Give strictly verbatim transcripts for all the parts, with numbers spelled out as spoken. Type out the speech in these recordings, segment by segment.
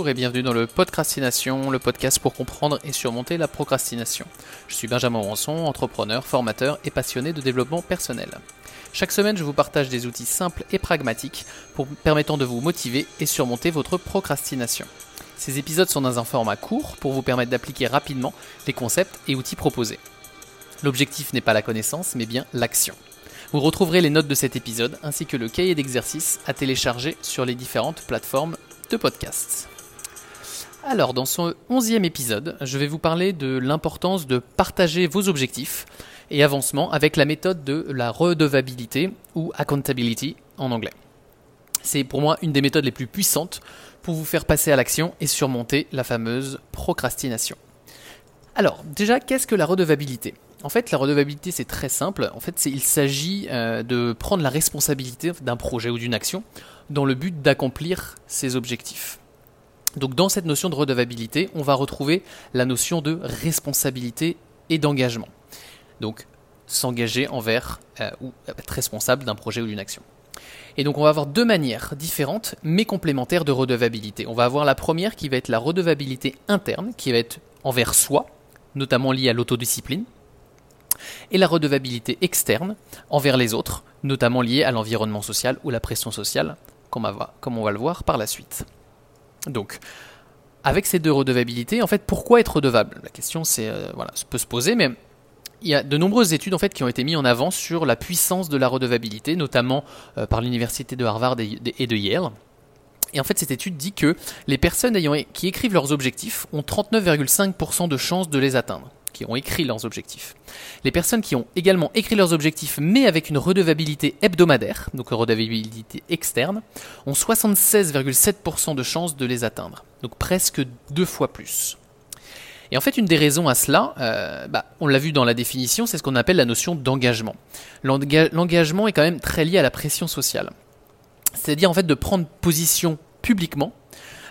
Bonjour et bienvenue dans le Podcrastination, le podcast pour comprendre et surmonter la procrastination. Je suis Benjamin Ranson, entrepreneur, formateur et passionné de développement personnel. Chaque semaine, je vous partage des outils simples et pragmatiques pour, permettant de vous motiver et surmonter votre procrastination. Ces épisodes sont dans un format court pour vous permettre d'appliquer rapidement les concepts et outils proposés. L'objectif n'est pas la connaissance, mais bien l'action. Vous retrouverez les notes de cet épisode ainsi que le cahier d'exercice à télécharger sur les différentes plateformes de podcast. Alors, dans ce onzième épisode, je vais vous parler de l'importance de partager vos objectifs et avancements avec la méthode de la redevabilité ou accountability en anglais. C'est pour moi une des méthodes les plus puissantes pour vous faire passer à l'action et surmonter la fameuse procrastination. Alors, déjà, qu'est-ce que la redevabilité ? En fait, la redevabilité, c'est très simple. En fait, c'est, il s'agit euh, de prendre la responsabilité d'un projet ou d'une action dans le but d'accomplir ses objectifs. Donc, dans cette notion de redevabilité, on va retrouver la notion de responsabilité et d'engagement. Donc, s'engager envers euh, ou être responsable d'un projet ou d'une action. Et donc, on va avoir deux manières différentes mais complémentaires de redevabilité. On va avoir la première qui va être la redevabilité interne, qui va être envers soi, notamment liée à l'autodiscipline. Et la redevabilité externe envers les autres, notamment liée à l'environnement social ou la pression sociale, comme on va le voir par la suite. Donc, avec ces deux redevabilités, en fait, pourquoi être redevable ? La question c'est, euh, voilà, peut se poser, mais il y a de nombreuses études en fait, qui ont été mises en avant sur la puissance de la redevabilité, notamment euh, par l'université de Harvard et de Yale. Et en fait, cette étude dit que les personnes ayant, qui écrivent leurs objectifs ont trente-neuf virgule cinq pour cent de chances de les atteindre. Qui ont écrit leurs objectifs. Les personnes qui ont également écrit leurs objectifs mais avec une redevabilité hebdomadaire, donc une redevabilité externe, ont soixante-seize virgule sept pour cent de chances de les atteindre, donc presque deux fois plus. Et en fait, une des raisons à cela, euh, bah, on l'a vu dans la définition, c'est ce qu'on appelle la notion d'engagement. L'enga- l'engagement est quand même très lié à la pression sociale, c'est-à-dire en fait de prendre position publiquement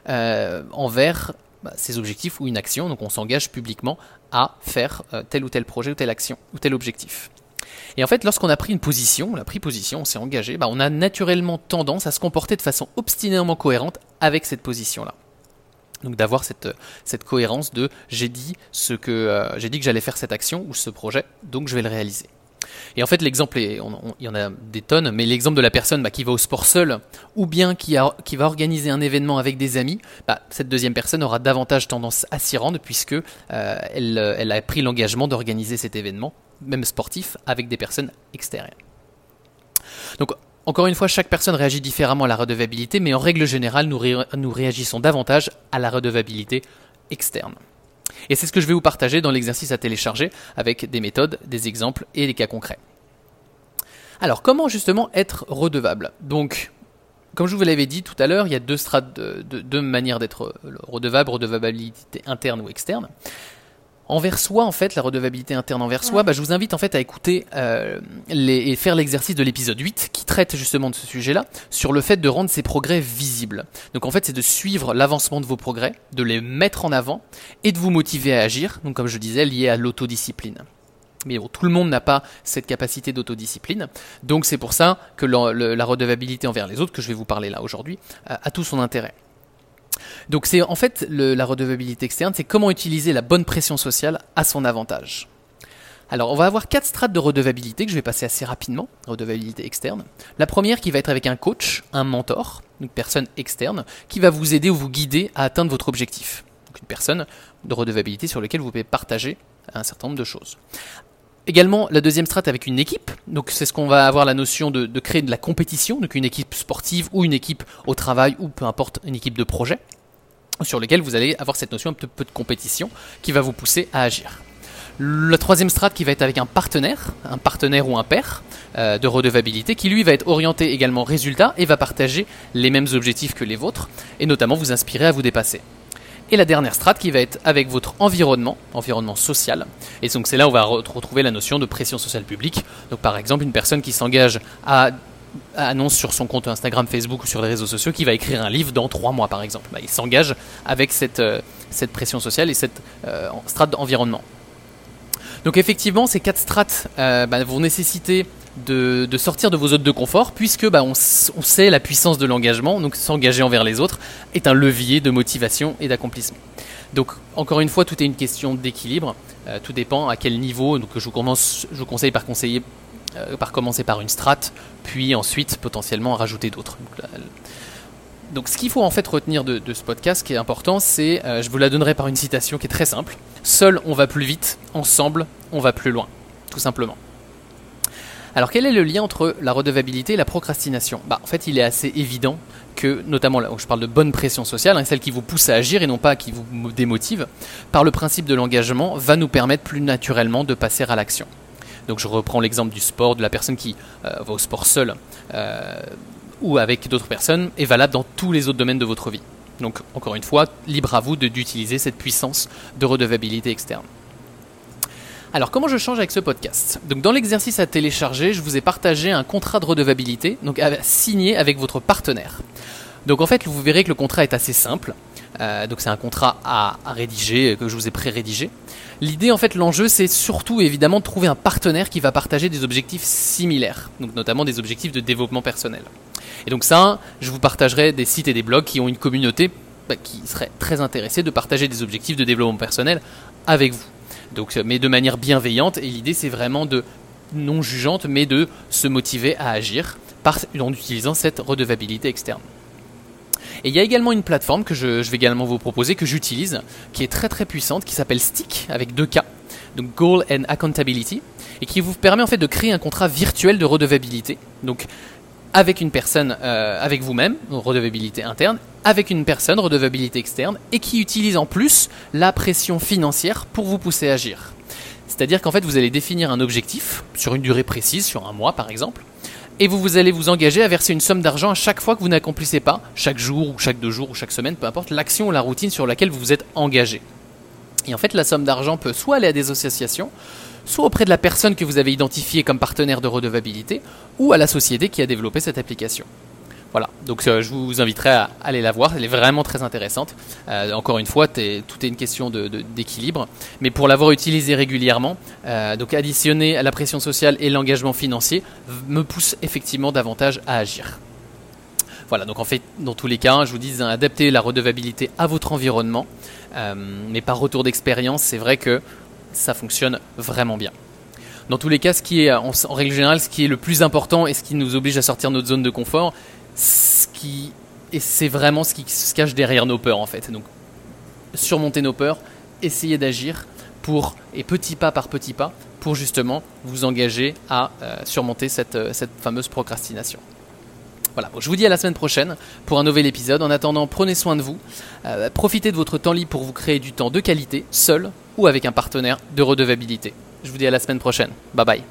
euh, envers Bah, ses objectifs ou une action, donc on s'engage publiquement à faire euh, tel ou tel projet ou telle action ou tel objectif. Et en fait, lorsqu'on a pris une position, on a pris position, on s'est engagé, bah, on a naturellement tendance à se comporter de façon obstinément cohérente avec cette position-là. Donc d'avoir cette, cette cohérence de j'ai dit ce que euh, j'ai dit que j'allais faire cette action ou ce projet, donc je vais le réaliser. Et en fait, l'exemple, est, on, on, il y en a des tonnes, mais l'exemple de la personne bah, qui va au sport seule ou bien qui, a, qui va organiser un événement avec des amis, bah, cette deuxième personne aura davantage tendance à s'y rendre puisque euh, elle, elle a pris l'engagement d'organiser cet événement, même sportif, avec des personnes extérieures. Donc, encore une fois, chaque personne réagit différemment à la redevabilité, mais en règle générale, nous, ré, nous réagissons davantage à la redevabilité externe. Et c'est ce que je vais vous partager dans l'exercice à télécharger avec des méthodes, des exemples et des cas concrets. Alors, comment justement être redevable ? Donc, comme je vous l'avais dit tout à l'heure, il y a deux strates, de, de, deux manières d'être redevable, redevabilité interne ou externe. Envers soi, en fait, la redevabilité interne envers soi, bah, je vous invite en fait à écouter euh, les, et faire l'exercice de l'épisode huit qui traite justement de ce sujet-là, sur le fait de rendre ses progrès visibles. Donc en fait, c'est de suivre l'avancement de vos progrès, de les mettre en avant et de vous motiver à agir, donc comme je disais, lié à l'autodiscipline. Mais bon, tout le monde n'a pas cette capacité d'autodiscipline, donc c'est pour ça que le, le, la redevabilité envers les autres, que je vais vous parler là aujourd'hui, a, a tout son intérêt. Donc c'est en fait le, la redevabilité externe, c'est comment utiliser la bonne pression sociale à son avantage. Alors on va avoir quatre strates de redevabilité que je vais passer assez rapidement, redevabilité externe. La première qui va être avec un coach, un mentor, une personne externe qui va vous aider ou vous guider à atteindre votre objectif. Donc une personne de redevabilité sur laquelle vous pouvez partager un certain nombre de choses. Également, la deuxième strate avec une équipe, donc c'est ce qu'on va avoir la notion de, de créer de la compétition, donc une équipe sportive ou une équipe au travail ou peu importe, une équipe de projet, sur laquelle vous allez avoir cette notion un peu de compétition qui va vous pousser à agir. La troisième strate qui va être avec un partenaire, un partenaire ou un pair euh, de redevabilité qui lui va être orienté également résultat et va partager les mêmes objectifs que les vôtres et notamment vous inspirer à vous dépasser. Et la dernière strate qui va être avec votre environnement, environnement social. Et donc c'est là où on va retrouver la notion de pression sociale publique. Donc par exemple, une personne qui s'engage à, à annonce sur son compte Instagram, Facebook ou sur les réseaux sociaux qui va écrire un livre dans trois mois par exemple. Bah, il s'engage avec cette, euh, cette pression sociale et cette euh, strate d'environnement. Donc effectivement, ces quatre strates euh, bah, vont nécessiter de, de sortir de vos zones de confort, puisque bah, on, on sait la puissance de l'engagement, donc s'engager envers les autres est un levier de motivation et d'accomplissement. Donc encore une fois, tout est une question d'équilibre, euh, tout dépend à quel niveau. Donc je vous, commence, je vous conseille par conseiller euh, par commencer par une strate, puis ensuite potentiellement rajouter d'autres. Donc, là, Donc ce qu'il faut en fait retenir de, de ce podcast, ce qui est important, c'est, euh, je vous la donnerai par une citation qui est très simple, « Seul, on va plus vite, ensemble, on va plus loin », tout simplement. Alors quel est le lien entre la redevabilité et la procrastination ? Bah, en fait, il est assez évident que, notamment là où je parle de bonne pression sociale, hein, celle qui vous pousse à agir et non pas qui vous démotive, par le principe de l'engagement, va nous permettre plus naturellement de passer à l'action. Donc je reprends l'exemple du sport, de la personne qui euh, va au sport seule, euh, ou avec d'autres personnes, est valable dans tous les autres domaines de votre vie. Donc, encore une fois, libre à vous de, d'utiliser cette puissance de redevabilité externe. Alors, comment je change avec ce podcast ? Donc, dans l'exercice à télécharger, je vous ai partagé un contrat de redevabilité, donc à signer avec votre partenaire. Donc, en fait, vous verrez que le contrat est assez simple. Euh, donc, c'est un contrat à, à rédiger, que je vous ai pré-rédigé. L'idée, en fait, l'enjeu, c'est surtout, évidemment, de trouver un partenaire qui va partager des objectifs similaires, donc notamment des objectifs de développement personnel. Et donc ça, je vous partagerai des sites et des blogs qui ont une communauté bah, qui serait très intéressée de partager des objectifs de développement personnel avec vous. Donc, mais de manière bienveillante, et l'idée c'est vraiment de, non jugeante, mais de se motiver à agir par, en utilisant cette redevabilité externe. Et il y a également une plateforme que je, je vais également vous proposer, que j'utilise, qui est très très puissante, qui s'appelle S T I C, avec deux K, donc Goal and Accountability, et qui vous permet en fait de créer un contrat virtuel de redevabilité. Donc avec une personne, euh, avec vous-même, redevabilité interne, avec une personne, redevabilité externe, et qui utilise en plus la pression financière pour vous pousser à agir. C'est-à-dire qu'en fait, vous allez définir un objectif sur une durée précise, sur un mois par exemple, et vous, vous allez vous engager à verser une somme d'argent à chaque fois que vous n'accomplissez pas, chaque jour, ou chaque deux jours, ou chaque semaine, peu importe, l'action ou la routine sur laquelle vous vous êtes engagé. Et en fait, la somme d'argent peut soit aller à des associations, soit auprès de la personne que vous avez identifiée comme partenaire de redevabilité, ou à la société qui a développé cette application. Voilà, donc euh, je vous inviterai à aller la voir, elle est vraiment très intéressante. Euh, encore une fois, tout est une question de, de, d'équilibre, mais pour l'avoir utilisée régulièrement, euh, donc additionner à la pression sociale et l'engagement financier me pousse effectivement davantage à agir. Voilà, donc en fait, dans tous les cas, je vous dis, hein, adaptez la redevabilité à votre environnement, euh, mais par retour d'expérience, c'est vrai que ça fonctionne vraiment bien. Dans tous les cas, ce qui est, en, en règle générale, ce qui est le plus important et ce qui nous oblige à sortir de notre zone de confort, ce qui, et c'est vraiment ce qui se cache derrière nos peurs en fait. Donc, surmonter nos peurs, essayer d'agir pour, et petit pas par petit pas, pour justement vous engager à euh, surmonter cette, cette fameuse procrastination. Voilà, bon, je vous dis à la semaine prochaine pour un nouvel épisode. En attendant, prenez soin de vous, euh, profitez de votre temps libre pour vous créer du temps de qualité, seul ou avec un partenaire de redevabilité. Je vous dis à la semaine prochaine. Bye bye.